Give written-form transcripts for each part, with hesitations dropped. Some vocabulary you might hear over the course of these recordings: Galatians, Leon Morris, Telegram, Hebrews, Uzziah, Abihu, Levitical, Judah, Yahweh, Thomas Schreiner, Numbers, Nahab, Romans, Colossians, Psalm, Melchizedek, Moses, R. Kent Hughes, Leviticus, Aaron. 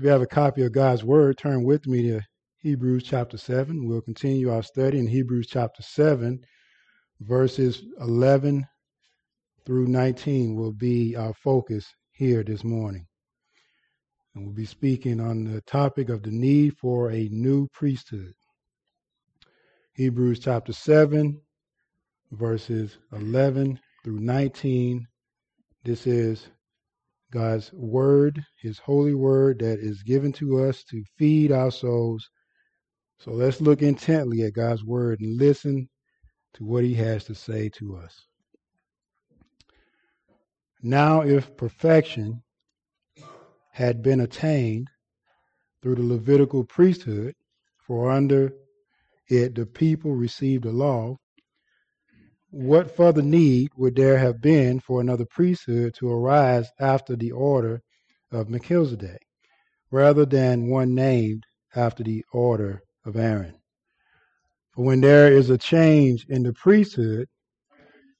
If you have a copy of God's Word, turn with me to Hebrews chapter 7. We'll continue our study in Hebrews chapter 7, verses 11 through 19 will be our focus here this morning. And we'll be speaking on the topic of the need for a new priesthood. Hebrews chapter 7, verses 11 through 19. This is God's word, his holy word that is given to us to feed our souls. So let's look intently at God's word and listen to what he has to say to us. Now, if perfection had been attained through the Levitical priesthood, for under it the people received the law, what further need would there have been for another priesthood to arise after the order of Melchizedek, rather than one named after the order of Aaron? For when there is a change in the priesthood,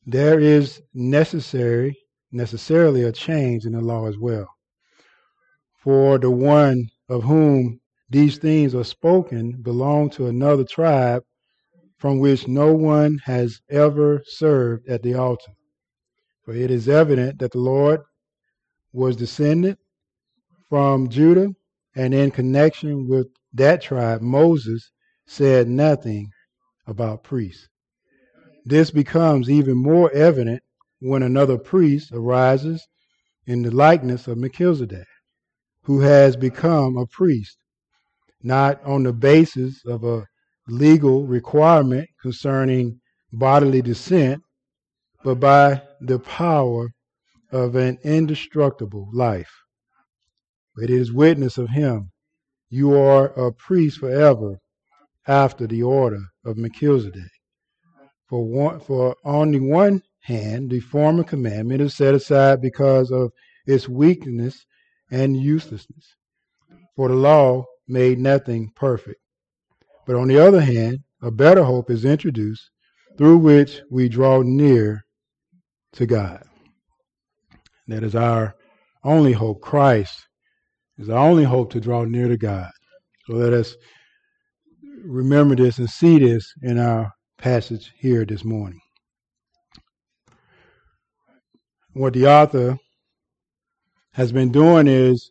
there is necessarily a change in the law as well. For the one of whom these things are spoken belonged to another tribe from which no one has ever served at the altar. For it is evident that the Lord was descended from Judah, and in connection with that tribe, Moses said nothing about priests. This becomes even more evident when another priest arises in the likeness of Melchizedek, who has become a priest, not on the basis of a legal requirement concerning bodily descent, but by the power of an indestructible life. It is witness of him, you are a priest forever after the order of Melchizedek. For on the one hand, the former commandment is set aside because of its weakness and uselessness, for the law made nothing perfect. But on the other hand, a better hope is introduced through which we draw near to God. That is our only hope. Christ is our only hope to draw near to God. So let us remember this and see this in our passage here this morning. What the author has been doing is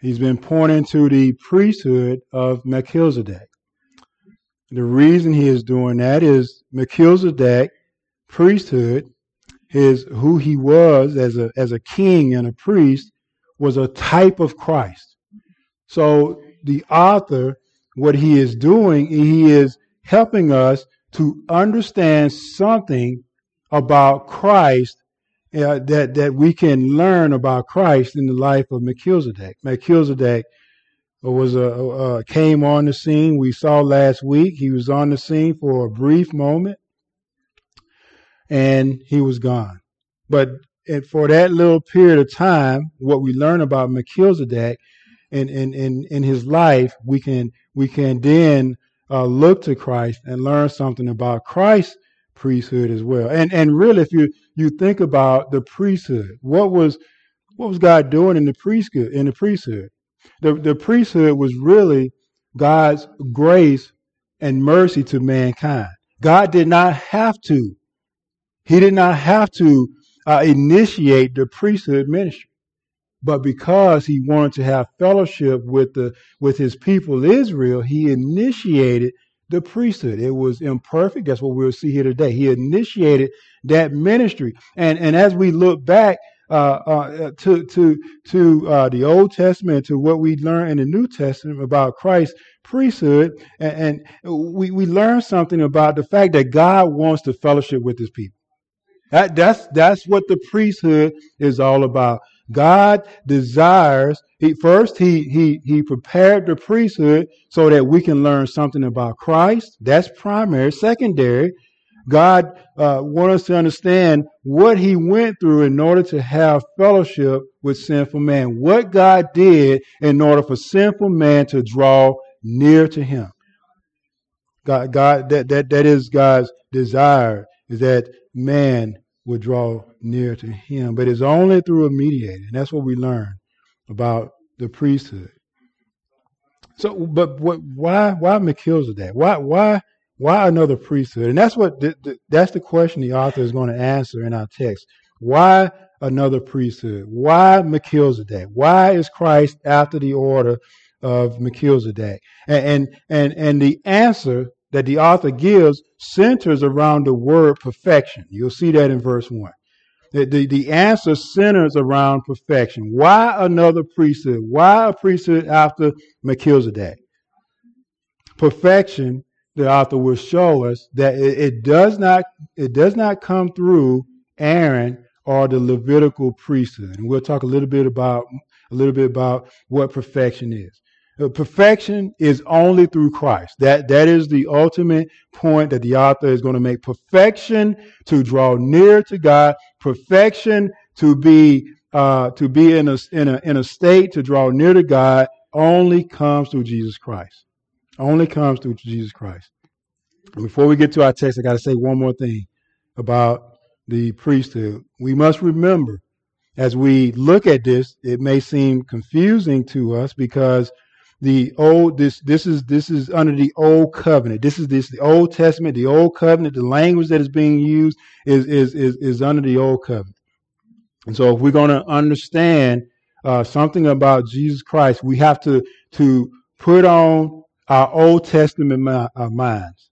he's been pointing to the priesthood of Melchizedek. The reason he is doing that is Melchizedek's priesthood, who he was as a king and a priest, was a type of Christ. So the author, what he is doing, he is helping us to understand something about Christ that we can learn about Christ in the life of Melchizedek. Melchizedek came on the scene. We saw last week he was on the scene for a brief moment, and he was gone. But for that little period of time, what we learn about Melchizedek in his life, we can then look to Christ and learn something about Christ's priesthood as well. And really, if you think about the priesthood, what was God doing in the priesthood? The priesthood was really God's grace and mercy to mankind. God did not have to. He did not have to initiate the priesthood ministry. But because he wanted to have fellowship with his people Israel, he initiated the priesthood. It was imperfect. That's what we'll see here today. He initiated that ministry. And as we look back, to the Old Testament, to what we learn in the New Testament about Christ's priesthood, and we learn something about the fact that God wants to fellowship with his people. That's what the priesthood is all about. God desires. He prepared the priesthood so that we can learn something about Christ. That's primary. Secondary, God wants us to understand what he went through in order to have fellowship with sinful man, what God did in order for sinful man to draw near to him. God that is God's desire, is that man would draw near to him, but it's only through a mediator. And that's what we learn about the priesthood. So, but what? Why Melchizedek? Why another priesthood? And that's what that's the question the author is going to answer in our text. Why another priesthood? Why Melchizedek? Why is Christ after the order of Melchizedek? And the answer that the author gives centers around the word perfection. You'll see that in verse 1. The answer centers around perfection. Why another priesthood? Why a priesthood after Melchizedek? Perfection, the author will show us, that it does not come through Aaron or the Levitical priesthood. And we'll talk a little bit about what perfection is. Perfection is only through Christ. That is the ultimate point that the author is going to make. Perfection to draw near to God. Perfection to be in a state to draw near to God only comes through Jesus Christ. Only comes through Jesus Christ. And before we get to our text, I got to say one more thing about the priesthood. We must remember, as we look at this, it may seem confusing to us because this is under the old covenant. This is the Old Testament, the old covenant. The language that is being used is under the old covenant. And so, if we're going to understand something about Jesus Christ, we have to put on our Old Testament minds.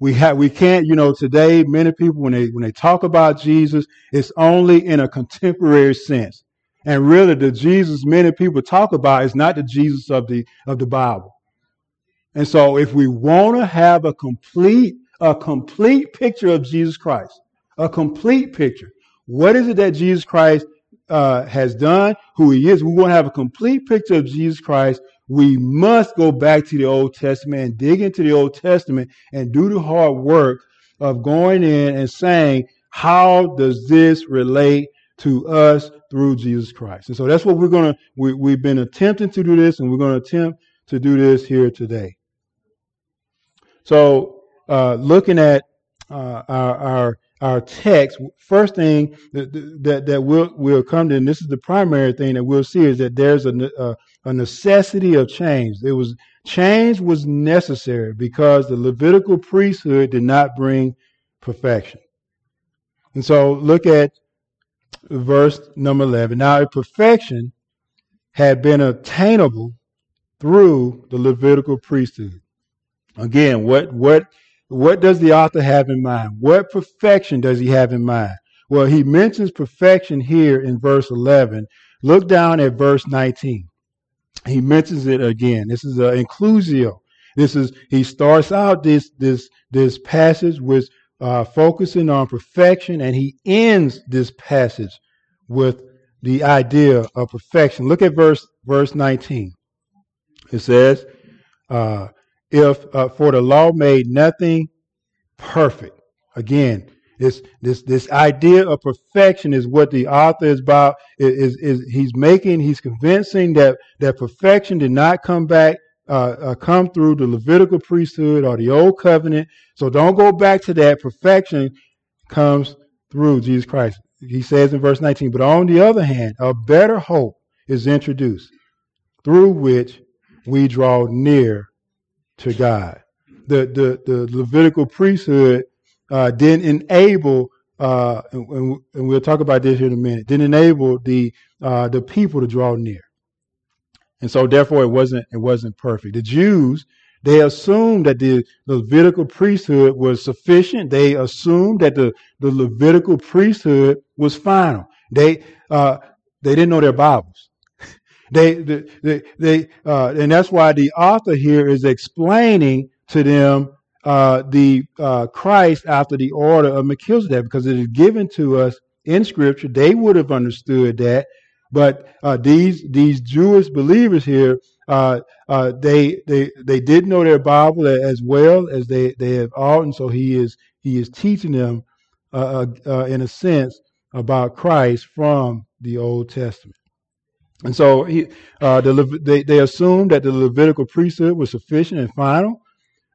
We can't, today many people when they talk about Jesus, it's only in a contemporary sense. And really, the Jesus many people talk about is not the Jesus of the Bible. And so if we want to have a complete picture of Jesus Christ, a complete picture, what is it that Jesus Christ has done, who he is? We want to have a complete picture of Jesus Christ. We must go back to the Old Testament and dig into the Old Testament and do the hard work of going in and saying, how does this relate to us through Jesus Christ? And so that's what we're going to, we've been attempting to do this, and we're going to attempt to do this here today. So looking at our text, first thing that we'll come to, and this is the primary thing that we'll see, is that there's a necessity of change. Change was necessary because the Levitical priesthood did not bring perfection. And so look at verse number 11. Now, if perfection had been attainable through the Levitical priesthood, again, what does the author have in mind? What perfection does he have in mind? Well, he mentions perfection here in verse 11. Look down at verse 19. He mentions it again. This is an inclusio. He starts out this passage with focusing on perfection, and he ends this passage with the idea of perfection. Look at verse 19. It says, "If for the law made nothing perfect." Again, this idea of perfection is what the author is about. He's convincing that perfection did not come back. Come through the Levitical priesthood or the old covenant. So don't go back to that. Perfection comes through Jesus Christ. He says in verse 19, but on the other hand, a better hope is introduced, through which we draw near to God. The Levitical priesthood didn't enable, and we'll talk about this here in a minute, didn't enable the people to draw near. And so, therefore, it wasn't perfect. The Jews, they assumed that the Levitical priesthood was sufficient. They assumed that the Levitical priesthood was final. They didn't know their Bibles. And that's why the author here is explaining to them the Christ after the order of Melchizedek, because it is given to us in Scripture. They would have understood that. But these Jewish believers here, they did know their Bible as well as they have all, and so he is teaching them in a sense about Christ from the Old Testament. And so they assumed that the Levitical priesthood was sufficient and final,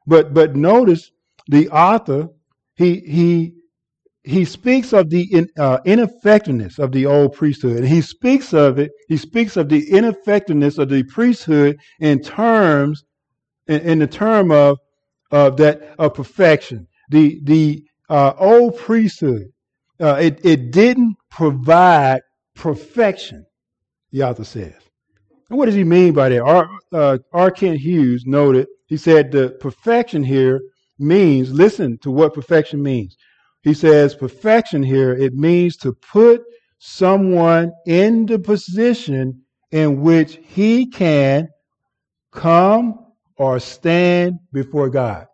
but notice the author he he speaks of the ineffectiveness of the old priesthood. And he speaks of it. He speaks of the ineffectiveness of the priesthood in the term of perfection. The old priesthood, it didn't provide perfection, the author says. And what does he mean by that? R. Kent Hughes noted, he said the perfection here means, listen to what perfection means. He says perfection here, it means to put someone in the position in which he can come or stand before God.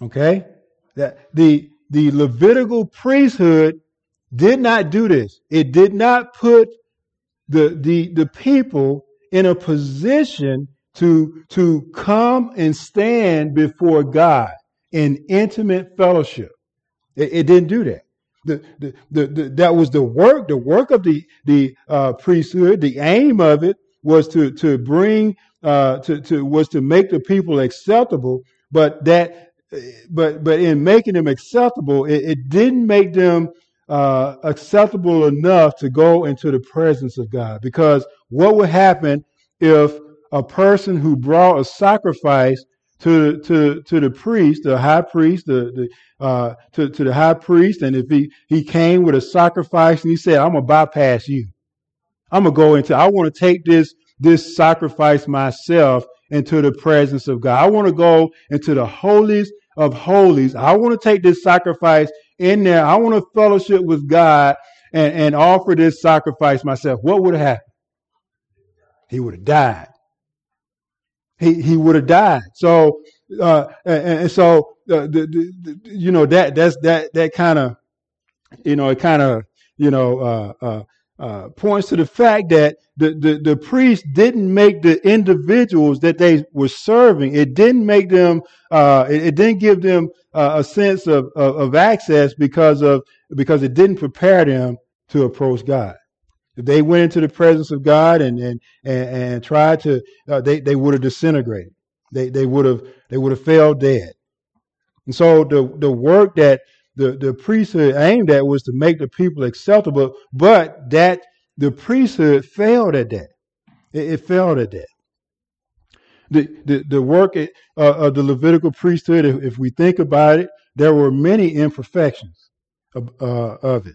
Okay? The Levitical priesthood did not do this. It did not put the people in a position to come and stand before God in intimate fellowship. It didn't do that. That was the work. The work of the priesthood. The aim of it was to make the people acceptable. But in making them acceptable, it didn't make them acceptable enough to go into the presence of God. Because what would happen if a person who brought a sacrifice to the priest, the high priest, to the high priest, and if he came with a sacrifice and he said, "I'm gonna bypass you. I'm gonna go into. I want to take this sacrifice myself into the presence of God. I want to go into the holiest of holies. I want to take this sacrifice in there. I want to fellowship with God and offer this sacrifice myself." What would have happened? He would have died. He would have died. So that kind of points to the fact that the priest didn't make the individuals that they were serving. It didn't make them. It didn't give them a sense of access because it didn't prepare them to approach God. If they went into the presence of God and tried to, they would have disintegrated. They would have fell dead. And so the work that the priesthood aimed at was to make the people acceptable, but that the priesthood failed at that. It failed at that. The work of the Levitical priesthood, if we think about it, there were many imperfections of it.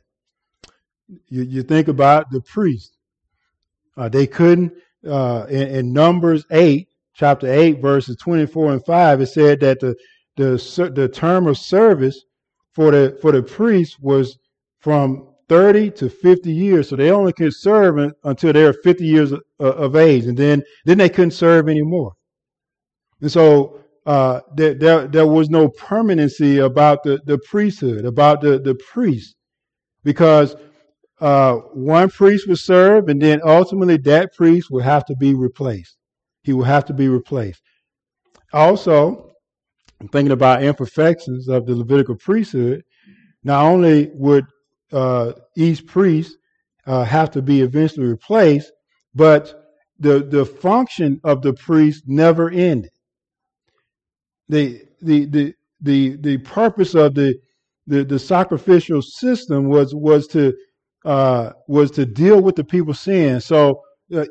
You think about the priests. They couldn't, in Numbers 8, chapter 8, verses 24 and 5, it said that the term of service for the priests was from 30 to 50 years. So they only could serve until they were 50 years of age. And then they couldn't serve anymore. And so there was no permanency about the priesthood, about the priest, because one priest would serve, and then ultimately that priest would have to be replaced. He would have to be replaced. Also, I'm thinking about imperfections of the Levitical priesthood. Not only would each priest have to be eventually replaced, but the function of the priest never ended. The purpose of the sacrificial system was to deal with the people's sin. So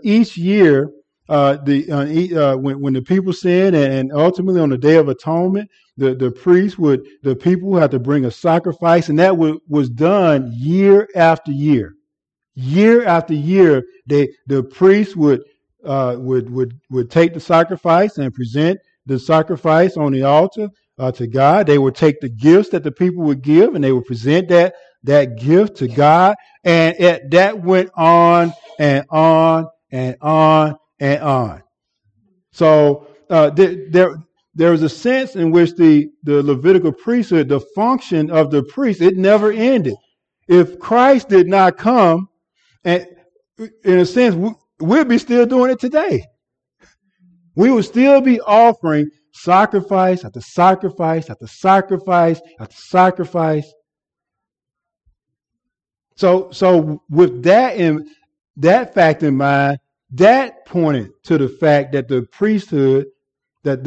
each year, when the people sinned, and ultimately on the Day of Atonement, the people would have to bring a sacrifice, and that was done year after year. Year after year, the priest would take the sacrifice and present the sacrifice on the altar to God. They would take the gifts that the people would give, and they would present that gift to God, and that went on and on and on and on. So there was a sense in which the Levitical priesthood, the function of the priest, it never ended. If Christ did not come, and in a sense, we'd be still doing it today. We would still be offering sacrifice after sacrifice after sacrifice after sacrifice. So with that fact in mind, that pointed to the fact that the priesthood that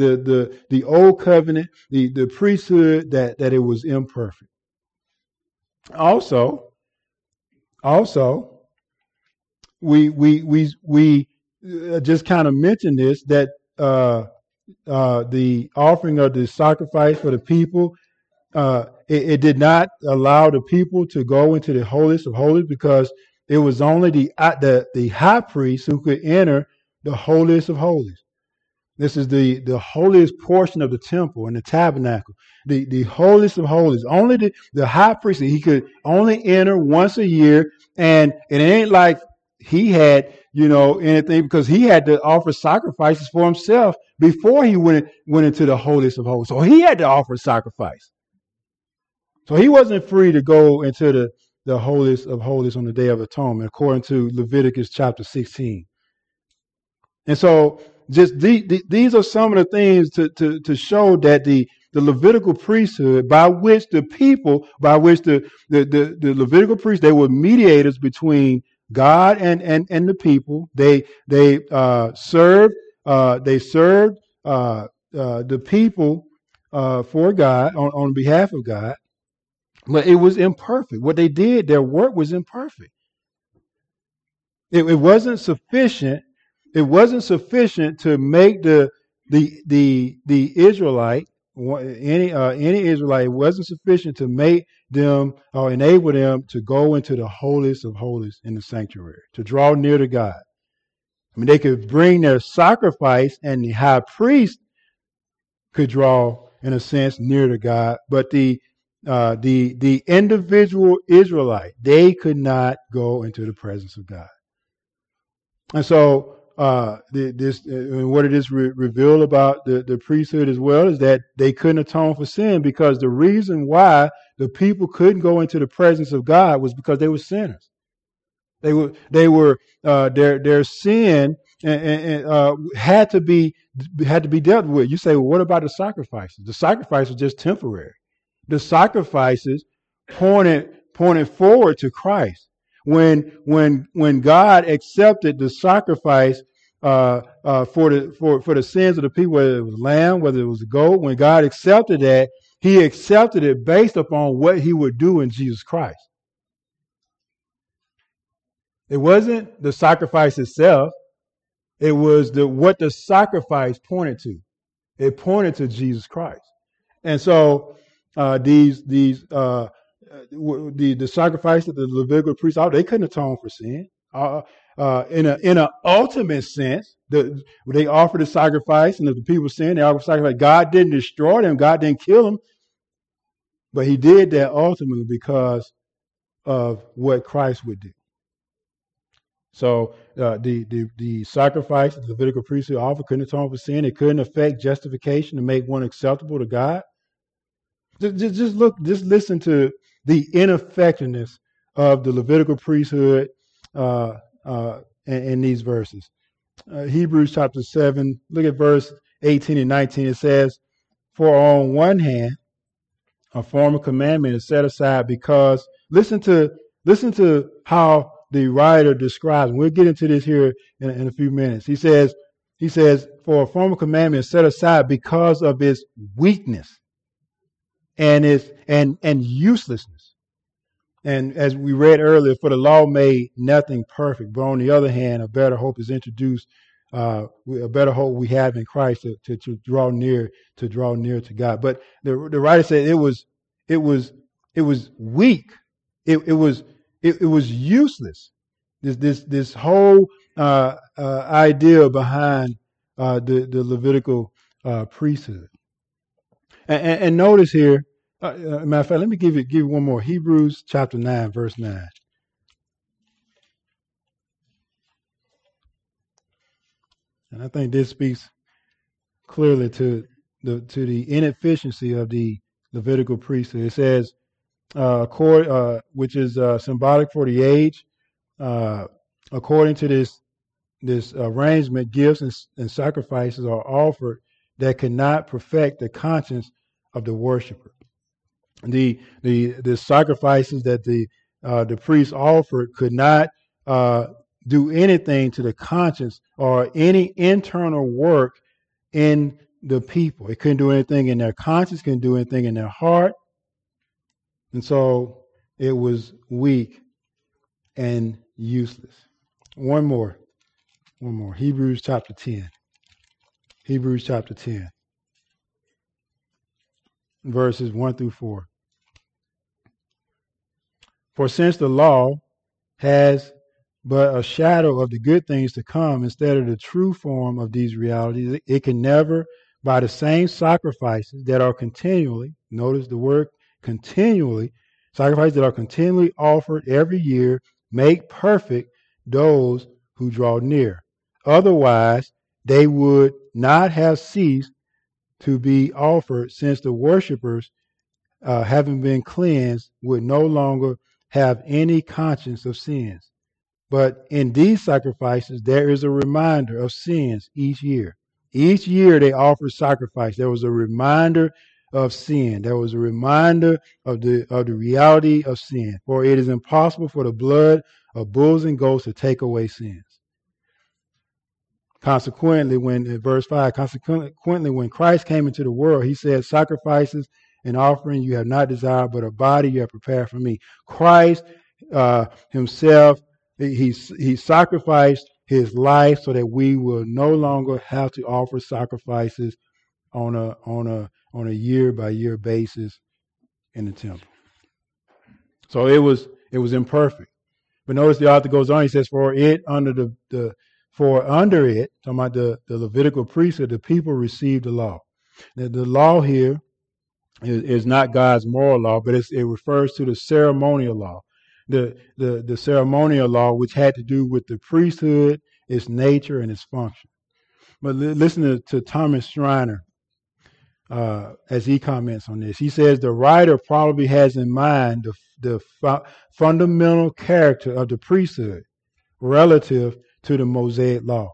the old covenant, the priesthood, that it was imperfect. Also, we just kind of mentioned this, that the offering of the sacrifice for the people, it did not allow the people to go into the holiest of holies, because it was only the high priest who could enter the holiest of holies. This is the holiest portion of the temple and the tabernacle, the holiest of holies. Only the high priest, he could only enter once a year, and it ain't like he had, anything, because he had to offer sacrifices for himself before he went into the holiest of holies. So he had to offer sacrifice. So he wasn't free to go into the holiest of holies on the Day of Atonement, according to Leviticus chapter 16. And so just these are some of the things to show that the Levitical priesthood, by which the people, by which the Levitical priests, they were mediators between God and the people. They served the people for God on behalf of God, but it was imperfect. What they did, their work was imperfect. It wasn't sufficient. It wasn't sufficient to make the Israelite, any Israelite, it wasn't sufficient to make them or enable them to go into the holiest of holies in the sanctuary, to draw near to God. I mean, they could bring their sacrifice, and the high priest could draw, in a sense, near to God, but the individual Israelite, they could not go into the presence of God. And so, what it is revealed about the priesthood as well is that they couldn't atone for sin, because the reason why the people couldn't go into the presence of God was because they were sinners. Their sin had to be dealt with. You say, well, what about the sacrifices? The sacrifice was just temporary. The sacrifices pointed forward to Christ. When God accepted the sacrifice for the sins of the people, whether it was lamb, whether it was goat, when God accepted that, He accepted it based upon what He would do in Jesus Christ. It wasn't the sacrifice itself; it was what the sacrifice pointed to. It pointed to Jesus Christ, and so the sacrifice that the Levitical priests offered, they couldn't atone for sin. In an ultimate sense, they offered a sacrifice, and if the people sinned, they offered a sacrifice. God didn't destroy them. God didn't kill them. But He did that ultimately because of what Christ would do. So the sacrifice that the Levitical priests offered couldn't atone for sin. It couldn't affect justification to make one acceptable to God. Just listen to the ineffectiveness of the Levitical priesthood in these verses. Hebrews chapter 7, look at verse 18 and 19. It says, "For on one hand, a former commandment is set aside because," listen to how the writer describes. We'll get into this here in a few minutes. He says, "For a former commandment is set aside because of its weakness and its uselessness. And as we read earlier, for the law made nothing perfect. But on the other hand, a better hope is introduced, a better hope we have in Christ to draw near to God." But the writer said it was weak. It was useless. This whole idea behind the Levitical priesthood. And notice here, matter of fact, let me give you one more. Hebrews chapter 9, verse 9. And I think this speaks clearly to the inefficiency of the Levitical priesthood. It says, which is symbolic for the age, according to this arrangement, gifts and sacrifices are offered that cannot perfect the conscience of the worshiper. The sacrifices that the priest offered could not do anything to the conscience or any internal work in the people. It couldn't do anything in their conscience, couldn't do anything in their heart. And so it was weak and useless. One more. Hebrews chapter 10. Hebrews chapter 10. Verses 1 through 4. For since the law has but a shadow of the good things to come instead of the true form of these realities, it can never, by the same sacrifices that are continually, notice the word continually, sacrifices that are continually offered every year, make perfect those who draw near. Otherwise, they would not have ceased to be offered, since the worshipers, having been cleansed, would no longer have any conscience of sins. But in these sacrifices, there is a reminder of sins each year. Each year they offered sacrifice. There was a reminder of sin. There was a reminder of the reality of sin. For it is impossible for the blood of bulls and goats to take away sins. Consequently, when Christ came into the world, he said, sacrifices and offering you have not desired, but a body you have prepared for me. Christ himself, He sacrificed his life so that we will no longer have to offer sacrifices on a year by year basis in the temple. So it was imperfect. But notice the author goes on, he says, for under it, talking about the Levitical priesthood, the people received the law. Now, the law here is not God's moral law, but it refers to the ceremonial law. The ceremonial law, which had to do with the priesthood, its nature, and its function. But listen to Thomas Schreiner as he comments on this. He says the writer probably has in mind the fundamental character of the priesthood relative to the Mosaic law.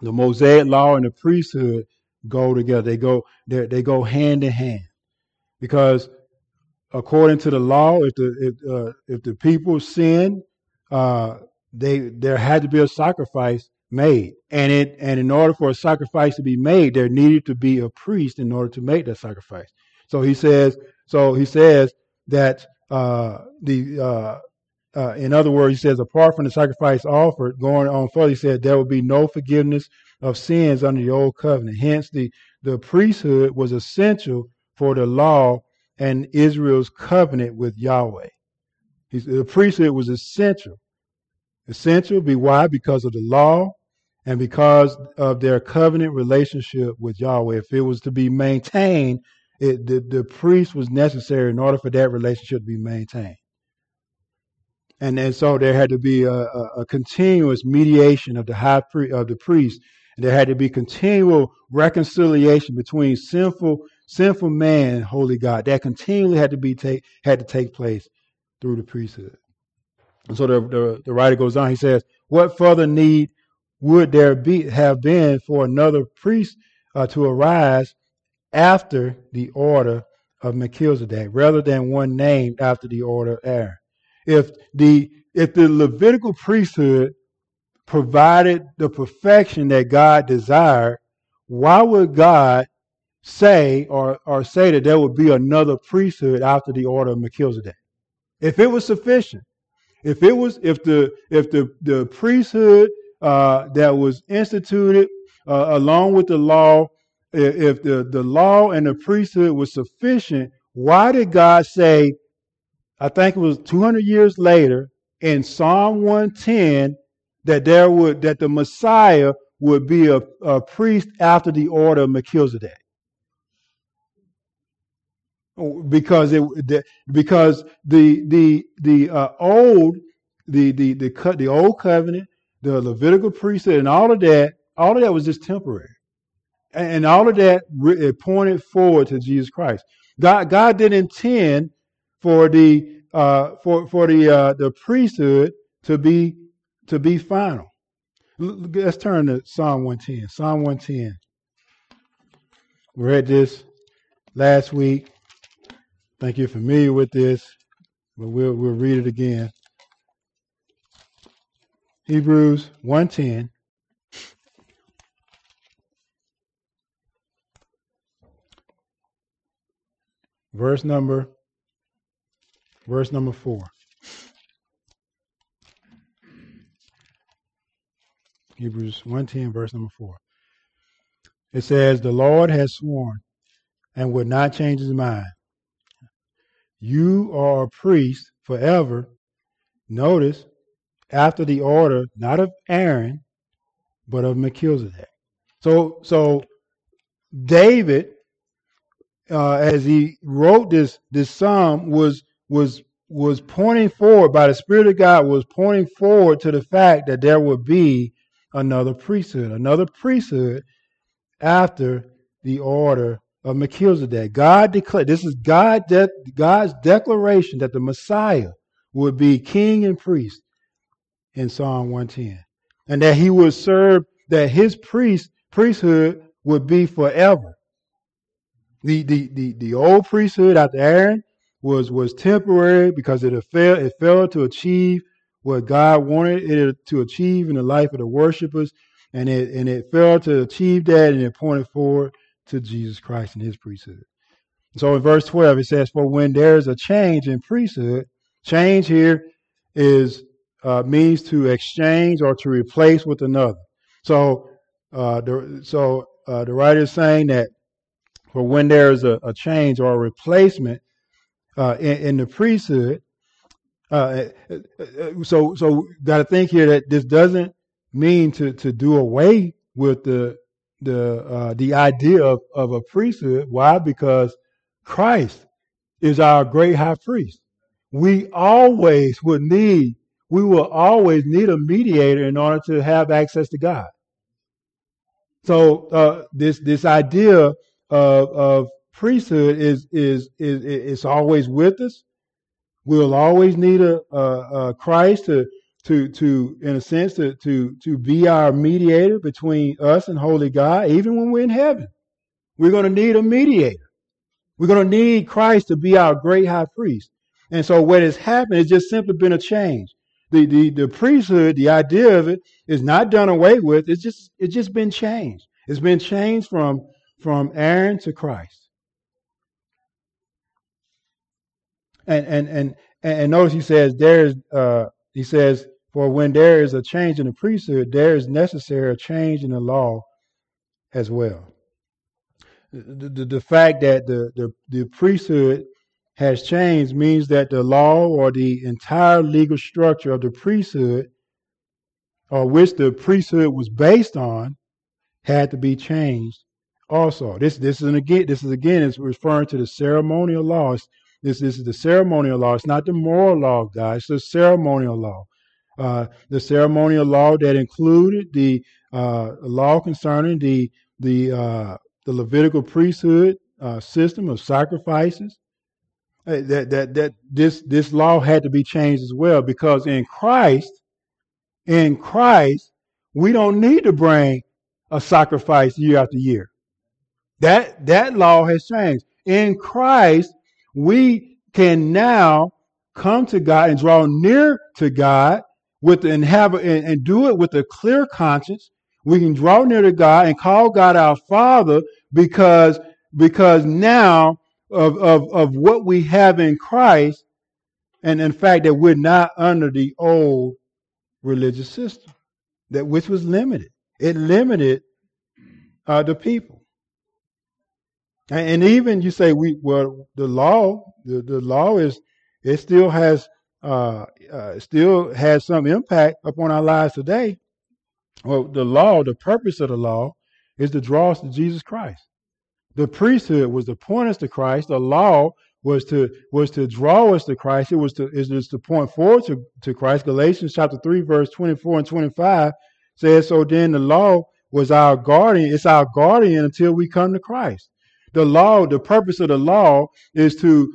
The Mosaic law and the priesthood go together. They go hand in hand, because according to the law, if the people sinned, there had to be a sacrifice made, and in order for a sacrifice to be made, there needed to be a priest in order to make that sacrifice. So he says, apart from the sacrifice offered, going on further, he said there would be no forgiveness of sins under the old covenant. Hence, the priesthood was essential for the law and Israel's covenant with Yahweh. The priesthood was essential. Essential, why? Because of the law and because of their covenant relationship with Yahweh. If it was to be maintained, the priest was necessary in order for that relationship to be maintained. And so there had to be a continuous mediation of the priest. And there had to be continual reconciliation between sinful man and holy God. That continually had to take place through the priesthood. And so the writer goes on, he says, what further need would there have been for another priest to arise after the order of Melchizedek, rather than one named after the order of Aaron? If the Levitical priesthood provided the perfection that God desired, why would God say that there would be another priesthood after the order of Melchizedek? If it was sufficient, if the priesthood that was instituted along with the law, if the law and the priesthood was sufficient, why did God say, I think it was 200 years later in Psalm 110, that the Messiah would be a priest after the order of Melchizedek? Because the old covenant, the Levitical priesthood, and all of that was just temporary, and all of that it pointed forward to Jesus Christ. God didn't intend for the priesthood to be final. Let's turn to Psalm 110. Psalm 110. We read this last week. I think you're familiar with this, but we'll read it again. Hebrews 1:10. Verse number 4. Hebrews 1:10, verse number 4. It says, "The Lord has sworn and would not change his mind. You are a priest forever," notice, "after the order, not of Aaron, but of Melchizedek." So David, as he wrote this psalm, was pointing forward, by the Spirit of God, was pointing forward to the fact that there would be another priesthood after the order of Melchizedek. God declared, this is God's declaration that the Messiah would be king and priest in Psalm 110, and that he would serve, that his priesthood would be forever. The old priesthood after Aaron was temporary because it failed to achieve what God wanted it to achieve in the life of the worshipers, and it failed to achieve that, and it pointed forward to Jesus Christ and his priesthood. So in verse 12 it says, "For when there is a change in priesthood," change here is means to exchange or to replace with another. So the writer is saying that for when there is a change or a replacement in the priesthood. So got to think here that this doesn't mean to do away with the idea of a priesthood. Why? Because Christ is our great high priest. We will always need a mediator in order to have access to God. So this idea of priesthood is it's always with us. We'll always need a Christ to in a sense to be our mediator between us and holy God. Even when we're in heaven, we're going to need a mediator. We're going to need Christ to be our great high priest. And so what has happened is just simply been a change. The priesthood, the idea of it, is not done away with. It's just been changed. It's been changed from Aaron to Christ. And notice he says for when there is a change in the priesthood, there is necessary a change in the law as well. The fact that the priesthood has changed means that the law, or the entire legal structure of the priesthood, or which the priesthood was based on, had to be changed also. This is again it's referring to the ceremonial law. This is the ceremonial law. It's not the moral law, guys. It's the ceremonial law. The ceremonial law that included the law concerning the Levitical priesthood system of sacrifices. This law had to be changed as well, because in Christ, we don't need to bring a sacrifice year after year. That law has changed. In Christ, we can now come to God and draw near to God and do it with a clear conscience. We can draw near to God and call God our Father because now of what we have in Christ, and in fact that we're not under the old religious system, that which was limited. It limited the people. And even you say, the law still has some impact upon our lives today. Well, the purpose of the law is to draw us to Jesus Christ. The priesthood was to point us to Christ. The law was to draw us to Christ. It was to point forward to Christ. Galatians chapter 3, verse 24 and 25 says, "So then the law was our guardian." It's our guardian until we come to Christ. The law, the purpose of the law is to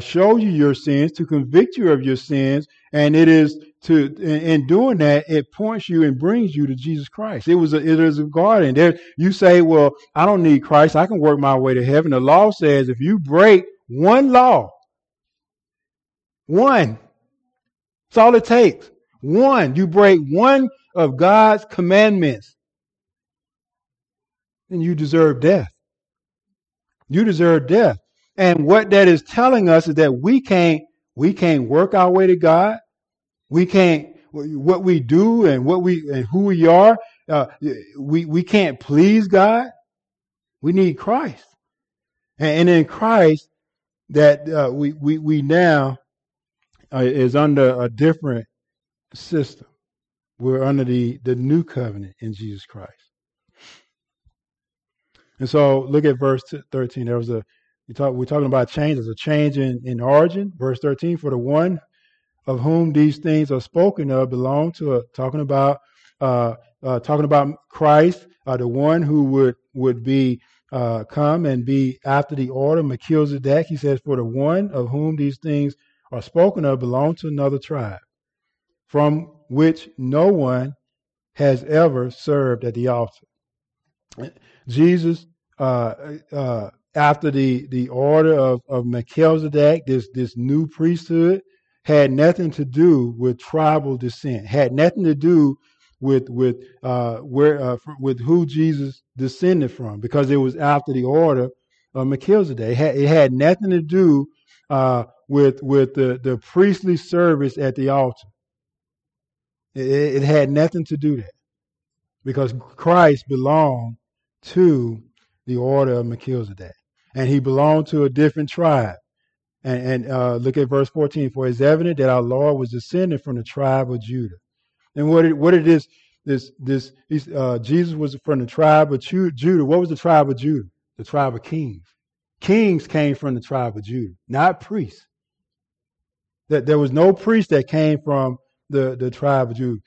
show you your sins, to convict you of your sins, and it is to, in doing that, it points you and brings you to Jesus Christ. It is a guardian. There, you say, "Well, I don't need Christ. I can work my way to heaven." The law says if you break one law, one, that's all it takes. One, you break one of God's commandments, and you deserve death. You deserve death. And what that is telling us is that we can't work our way to God. We can't, what we do and what we, and who we are, we can't please God. We need Christ. And in Christ that, we now is under a different system. We're under the new covenant in Jesus Christ. And so look at verse 13. There was we're talking about change. There's a change in origin. Verse 13, for the one of whom these things are spoken of belong to, talking about Christ, the one who would be come and be after the order, Melchizedek. He says, for the one of whom these things are spoken of belong to another tribe, from which no one has ever served at the altar. Jesus, after the order of Melchizedek, this new priesthood, had nothing to do with tribal descent, had nothing to do with who Jesus descended from, because it was after the order of Melchizedek. It had nothing to do with the priestly service at the altar. It had nothing to do that, because Christ belonged to the order of Melchizedek, and he belonged to a different tribe. And look at verse 14. For it's evident that our Lord was descended from the tribe of Judah. And Jesus was from the tribe of Judah. What was the tribe of Judah? The tribe of kings. Kings came from the tribe of Judah, not priests. There was no priest that came from the tribe of Judah.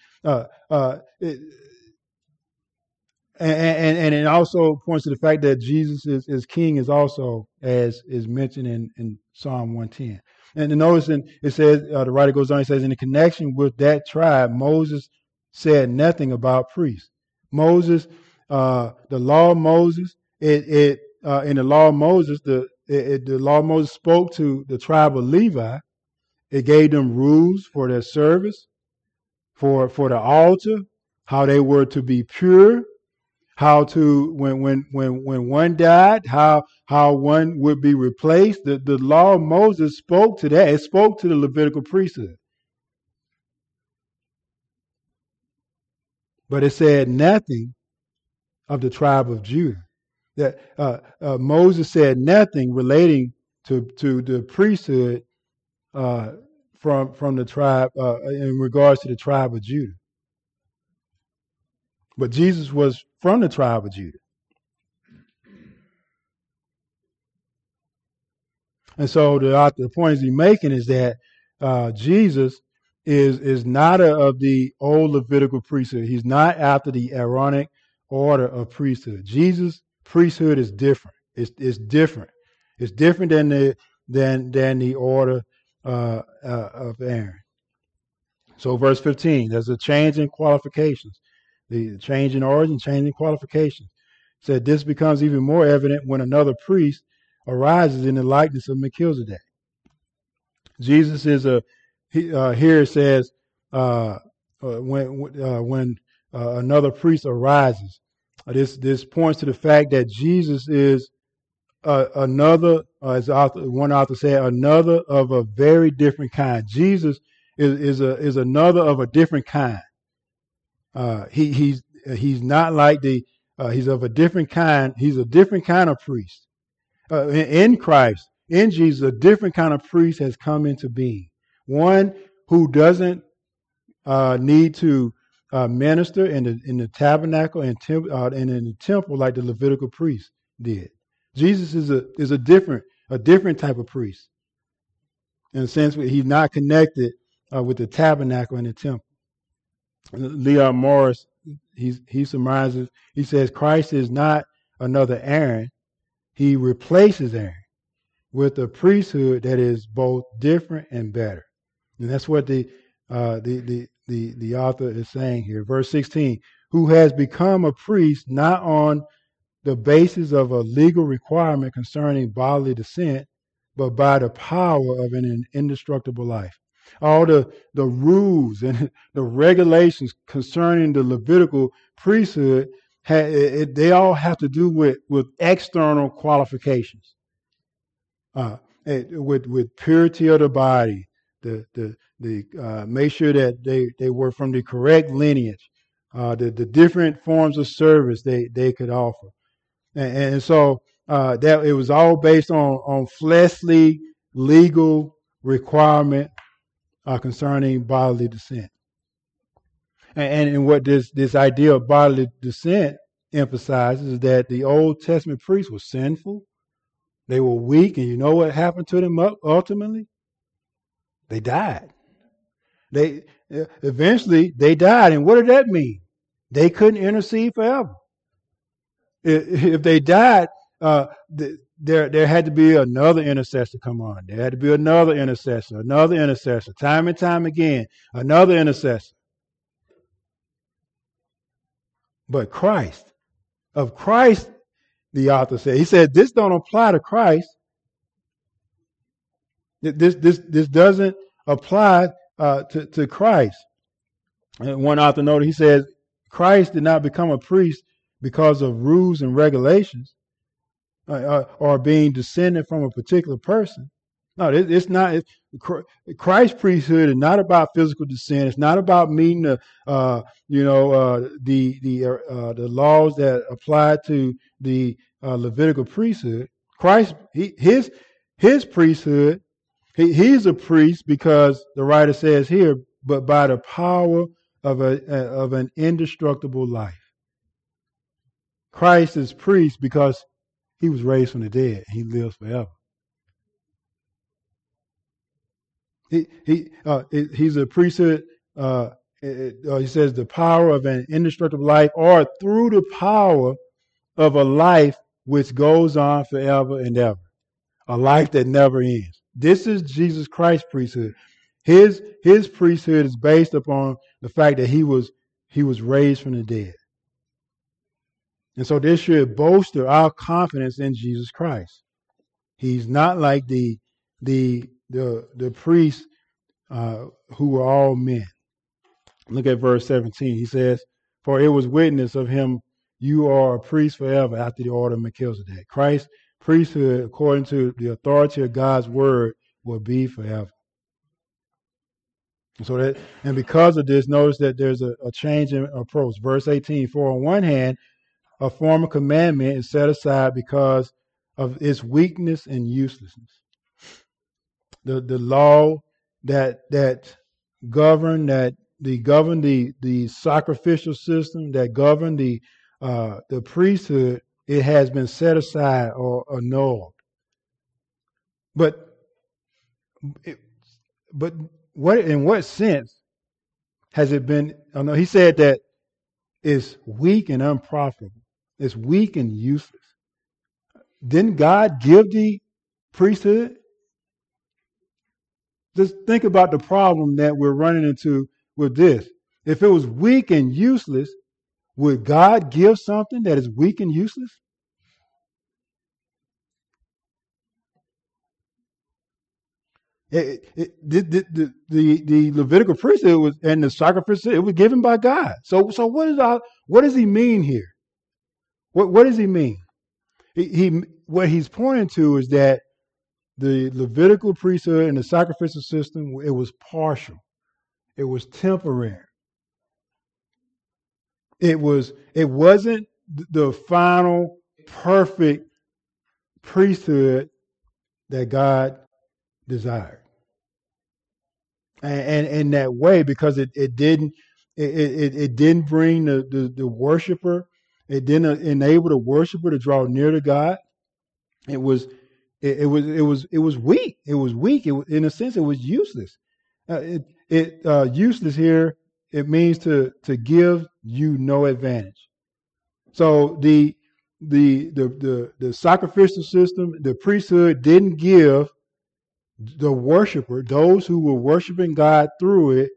And it also points to the fact that Jesus is king, is also as is mentioned in Psalm 110. And notice it says, the writer goes on, he says, in connection with that tribe, Moses said nothing about priests. Moses, the law of Moses, in the law of Moses, the law of Moses spoke to the tribe of Levi. It gave them rules for their service, for the altar, how they were to be pure, how to when one died, how one would be replaced. The law of Moses spoke to that. It spoke to the Levitical priesthood. But it said nothing of the tribe of Judah. That Moses said nothing relating to the priesthood from the tribe in regards to the tribe of Judah. But Jesus was from the tribe of Judah. And so the point he's making is that Jesus is not of the old Levitical priesthood. He's not after the Aaronic order of priesthood. Jesus' priesthood is different. It's different. It's different than the order of Aaron. So verse 15, there's a change in qualifications. The change in origin, change in qualifications. It said this becomes even more evident when another priest arises in the likeness of Melchizedek. Jesus is here. It says when another priest arises. This points to the fact that Jesus is another. As one author said, another of a very different kind. Jesus is another of a different kind. He's not like he's of a different kind. He's a different kind of priest in Christ, in Jesus. A different kind of priest has come into being. One who doesn't need to minister in the tabernacle and in the temple like the Levitical priest did. Jesus is a different type of priest. In a sense, he's not connected with the tabernacle and the temple. Leon Morris, he summarizes, he says, Christ is not another Aaron. He replaces Aaron with a priesthood that is both different and better. And that's what the author is saying here. Verse 16, who has become a priest not on the basis of a legal requirement concerning bodily descent, but by the power of an indestructible life. All the rules and the regulations concerning the Levitical priesthood they all have to do with external qualifications, with purity of the body, make sure that they were from the correct lineage, the different forms of service they could offer, and so that it was all based on fleshly legal requirement concerning bodily descent. And what this idea of bodily descent emphasizes is that the Old Testament priests were sinful. They were weak. And you know what happened to them ultimately? They died. They eventually died. And what did that mean? They couldn't intercede forever. If they died, there had to be another intercessor come on. There had to be another intercessor, time and time again, another intercessor. But Christ, of Christ, the author said, he said, this don't apply to Christ. This doesn't apply to Christ. And one author noted, he says, Christ did not become a priest because of rules and regulations or being descended from a particular person. No, it's not. Christ's priesthood is not about physical descent. It's not about meeting the laws that apply to the Levitical priesthood. Christ, his priesthood, he's a priest because the writer says here, but by the power of an indestructible life. Christ is priest because he was raised from the dead. He lives forever. He's a priesthood. He says the power of an indestructible life, or through the power of a life which goes on forever and ever, a life that never ends. This is Jesus Christ's priesthood. His priesthood is based upon the fact that he was raised from the dead, and so this should bolster our confidence in Jesus Christ. He's not like the priests who were all men. Look at verse 17. He says, for it was witness of him, you are a priest forever after the order of Melchizedek. Christ's priesthood, according to the authority of God's word, will be forever. And because of this, notice that there's a change in approach. Verse 18, for on one hand, a former commandment is set aside because of its weakness and uselessness. The law that governed the sacrificial system, that governed the priesthood, it has been set aside or annulled. But what, in what sense has it been? Oh no, he said that it's weak and unprofitable. It's weak and useless. Didn't God give the priesthood? Just think about the problem that we're running into with this. If it was weak and useless, would God give something that is weak and useless? The Levitical priesthood was, and the sacrifices, it was given by God. So what does he mean here? What does he mean? What he's pointing to is that the Levitical priesthood and the sacrificial system, it was partial. It was temporary. It wasn't the final, perfect priesthood that God desired. And in that way, because it didn't bring the worshiper, it didn't enable the worshiper to draw near to God. It was weak. It was weak. It was, in a sense, it was useless. Useless here, it means to give you no advantage. So the sacrificial system, the priesthood, didn't give the worshiper, those who were worshiping God through it,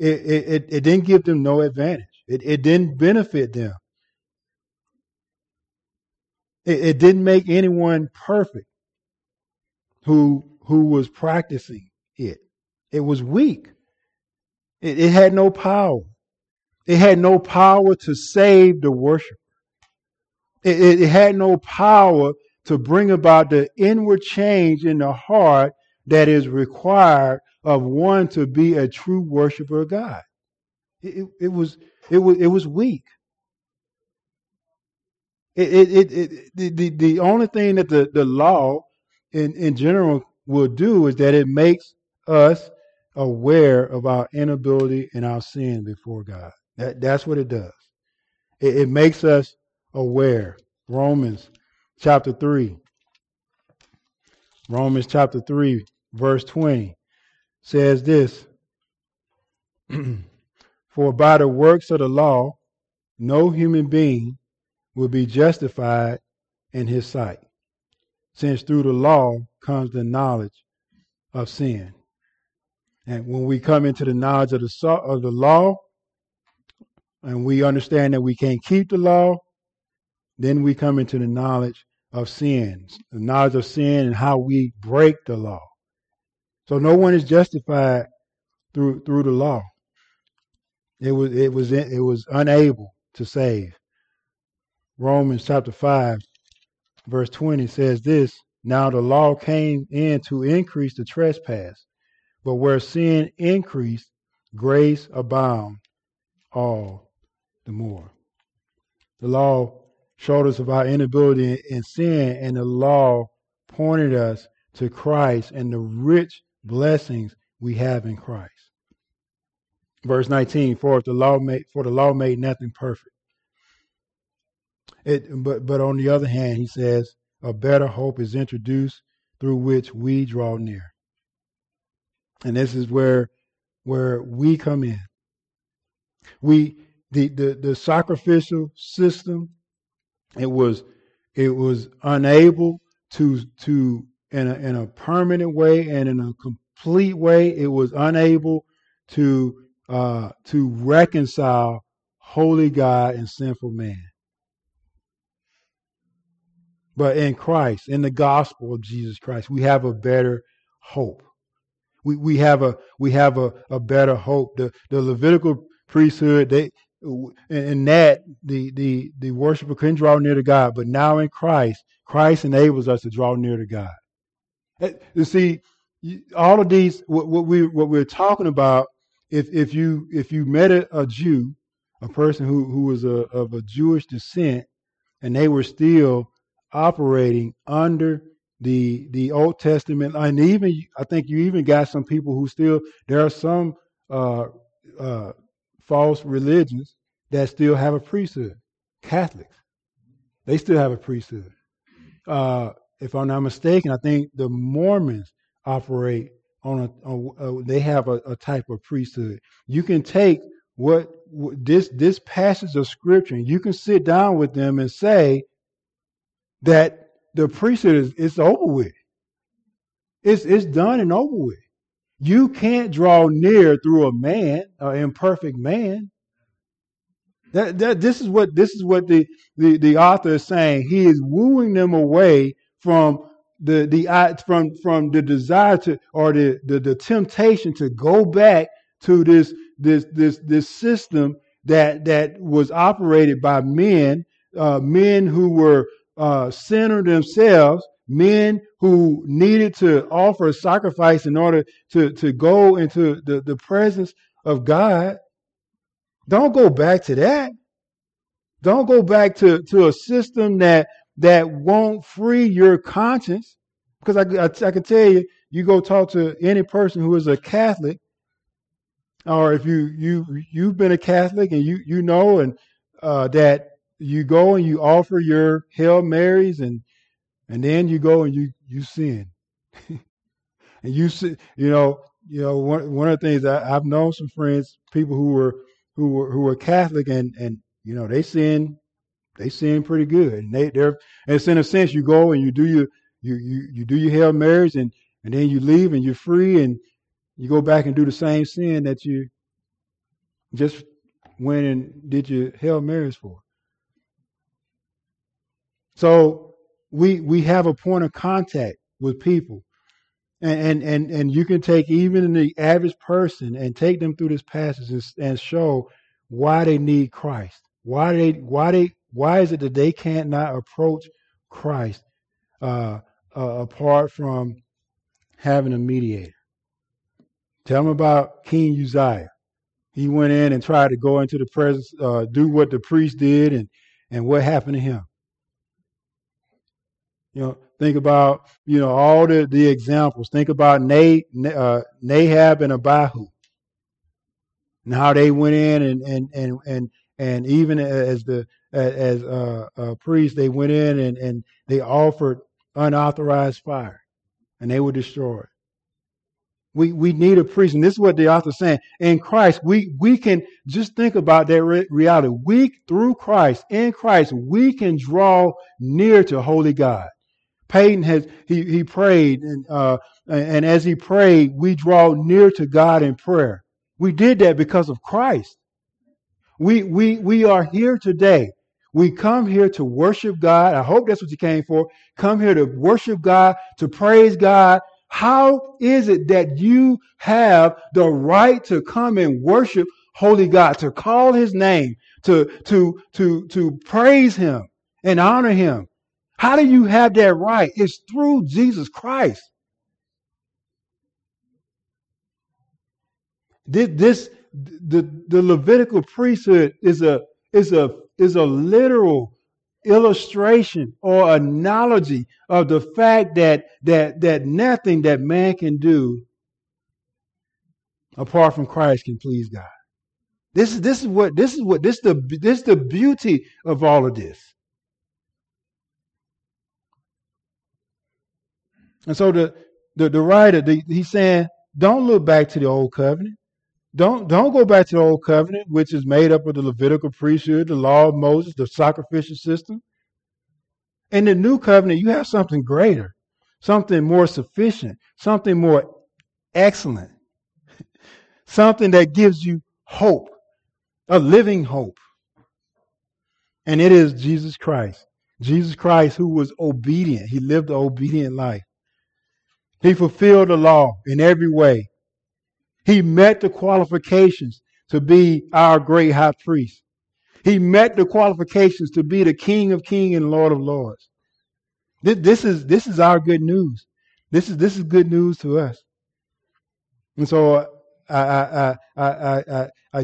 it didn't give them no advantage. It didn't benefit them. It didn't make anyone perfect who was practicing it. It was weak. It had no power. It had no power to save the worshiper. It had no power to bring about the inward change in the heart that is required of one to be a true worshiper of God. It was weak. The only thing that the law in general will do is that it makes us aware of our inability and our sin before God. That's what it does. It makes us aware. Romans chapter 3, verse 20 says this, "For by the works of the law, no human being will be justified in his sight, since through the law comes the knowledge of sin." And when we come into the knowledge of the law, and we understand that we can't keep the law, then we come into the knowledge of sin, the knowledge of sin and how we break the law. So no one is justified through the law. It was unable to save. Romans chapter 5, verse 20 says this, "Now the law came in to increase the trespass, but where sin increased, grace abound all the more." The law showed us of our inability in sin, and the law pointed us to Christ and the rich blessings we have in Christ. Verse 19, for the law made nothing perfect. But on the other hand, he says, a better hope is introduced through which we draw near. And this is where we come in. The sacrificial system, it was unable to in a permanent way and in a complete way, it was unable to reconcile holy God and sinful man. But in Christ, in the gospel of Jesus Christ, we have a better hope. We have a better hope. The Levitical priesthood, the worshiper couldn't draw near to God, but now in Christ enables us to draw near to God. You see, all of these what we're talking about. If you met a Jew, a person who was of a Jewish descent, and they were still operating under the Old Testament, and even I think you even got some people who still, there are some false religions that still have a priesthood. Catholics, they still have a priesthood. If I'm not mistaken, I think the Mormons operate they have a type of priesthood. You can take what this passage of scripture, and you can sit down with them and say that the priesthood is over with. It's done and over with. You can't draw near through a man, an imperfect man. This is what the author is saying. He is wooing them away from the desire to, or the temptation to go back to this system that was operated by men who were sinner themselves, men who needed to offer a sacrifice in order to go into the presence of God. Don't go back to that. Don't go back to a system that won't free your conscience. Because I can tell you, you go talk to any person who is a Catholic, or if you've been a Catholic and you know, and that you go and you offer your Hail Marys, and then you go and you sin. And you sin, you know, one of the things I've known some friends, people who were Catholic, and you know, they sin pretty good. And it's in a sense, you go and you do your Hail Marys, and then you leave and you're free, and you go back and do the same sin that you just went and did your Hail Marys for. So we have a point of contact with people, and you can take even the average person and take them through this passage and show why they need Christ, why they Why is it that they cannot approach Christ apart from having a mediator? Tell them about King Uzziah. He went in and tried to go into the presence, do what the priest did, and what happened to him. You know, think about, you know, all the examples. Think about Nahab and Abihu, and how they went in and even as priests, they went in and they offered unauthorized fire, and they were destroyed. We need a priest, and this is what the author is saying. In Christ, we can just think about that reality. Through Christ, in Christ, we can draw near to holy God. Peyton he prayed, and as he prayed, we draw near to God in prayer. We did that because of Christ. We are here today. We come here to worship God. I hope that's what you came for. Come here to worship God, to praise God. How is it that you have the right to come and worship holy God, to call his name, to praise him and honor him? How do you have that right? It's through Jesus Christ. The Levitical priesthood is a literal illustration or analogy of the fact that nothing that man can do apart from Christ can please God. This is the beauty of all of this. And so the writer, he's saying, don't look back to the old covenant. Don't go back to the old covenant, which is made up of the Levitical priesthood, the law of Moses, the sacrificial system. In the new covenant, you have something greater, something more sufficient, something more excellent, something that gives you hope, a living hope. And it is Jesus Christ. Jesus Christ, who was obedient. He lived an obedient life. He fulfilled the law in every way. He met the qualifications to be our great high priest. He met the qualifications to be the King of Kings and Lord of Lords. This is our good news. This is good news to us. And so I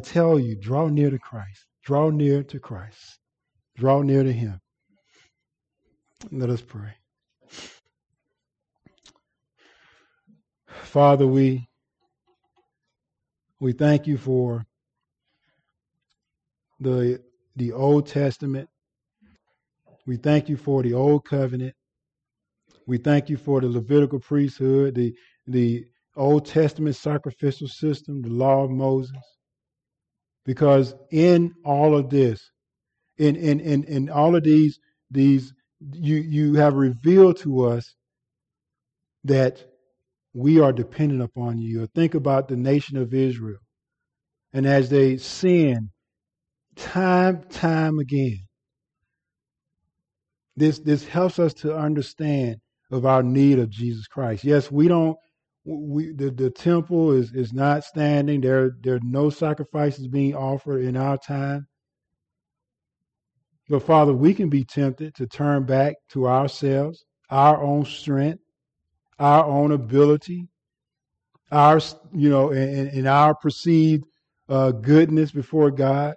tell you, draw near to Christ. Draw near to Christ. Draw near to him. Let us pray. Father, we thank you for the Old Testament. We thank you for the Old Covenant. We thank you for the Levitical priesthood, the Old Testament sacrificial system, the law of Moses. Because in all of this, in all of these you have revealed to us that we are dependent upon you. Think about the nation of Israel. And as they sin time again, this helps us to understand of our need of Jesus Christ. Yes, the temple is not standing. There are no sacrifices being offered in our time. But Father, we can be tempted to turn back to ourselves, our own strength, our own ability, our, you know, and our perceived goodness before God,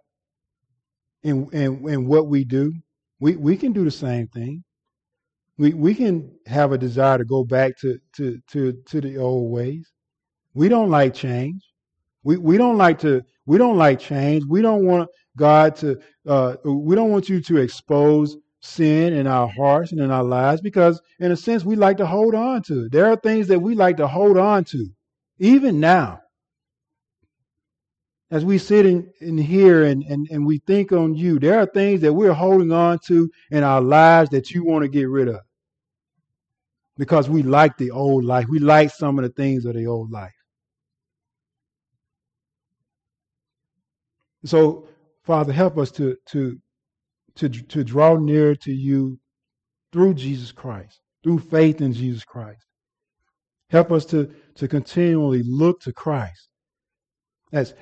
and what we do. We can do the same thing. We can have a desire to go back to the old ways. We don't like change. We don't like change. We don't want God to we don't want you to expose sin in our hearts and in our lives, because in a sense we like to hold on to. There are things that we like to hold on to, even now. As we sit in here and we think on you, there are things that we're holding on to in our lives that you want to get rid of. Because we like the old life. We like some of the things of the old life. So, Father, help us to draw near to you through Jesus Christ, through faith in Jesus Christ. Help us to continually look to Christ as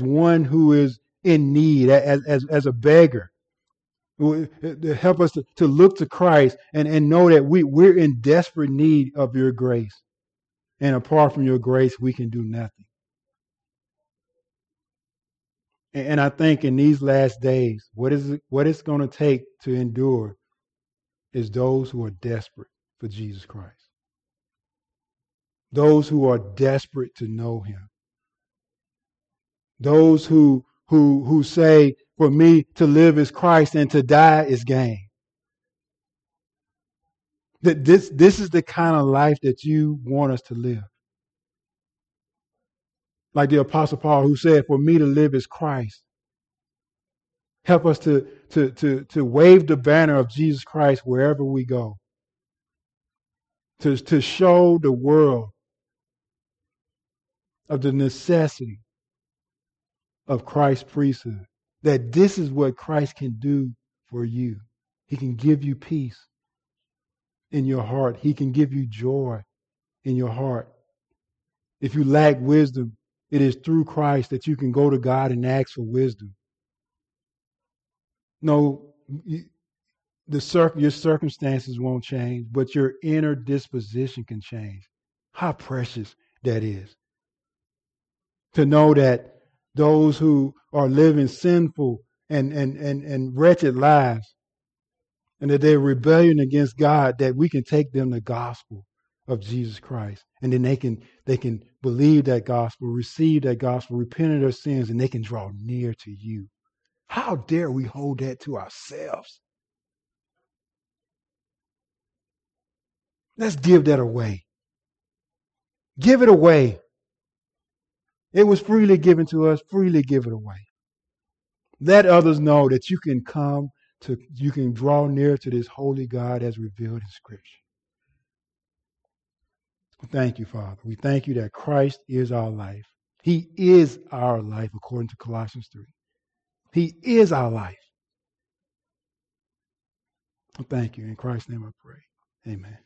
one who is in need, as a beggar. Help us to look to Christ and know that we're in desperate need of your grace. And apart from your grace, we can do nothing. And I think in these last days, what it's going to take to endure is those who are desperate for Jesus Christ. Those who are desperate to know him. Those who say, for me to live is Christ and to die is gain. That this is the kind of life that you want us to live. Like the Apostle Paul, who said, for me to live is Christ. Help us to wave the banner of Jesus Christ wherever we go. To show the world of the necessity of Christ's priesthood. That this is what Christ can do for you. He can give you peace in your heart. He can give you joy in your heart. If you lack wisdom, it is through Christ that you can go to God and ask for wisdom. No, your circumstances won't change, but your inner disposition can change. How precious that is. To know that those who are living sinful and wretched lives, and that they're rebelling against God, that we can take them the gospel of Jesus Christ. And then they can believe that gospel, receive that gospel, repent of their sins, and they can draw near to you. How dare we hold that to ourselves? Let's give that away. Give it away. It was freely given to us, freely give it away. Let others know that you can come to, you can draw near to this holy God as revealed in Scripture. Thank you, Father. We thank you that Christ is our life. He is our life, according to Colossians 3. He is our life. Thank you. In Christ's name I pray. Amen.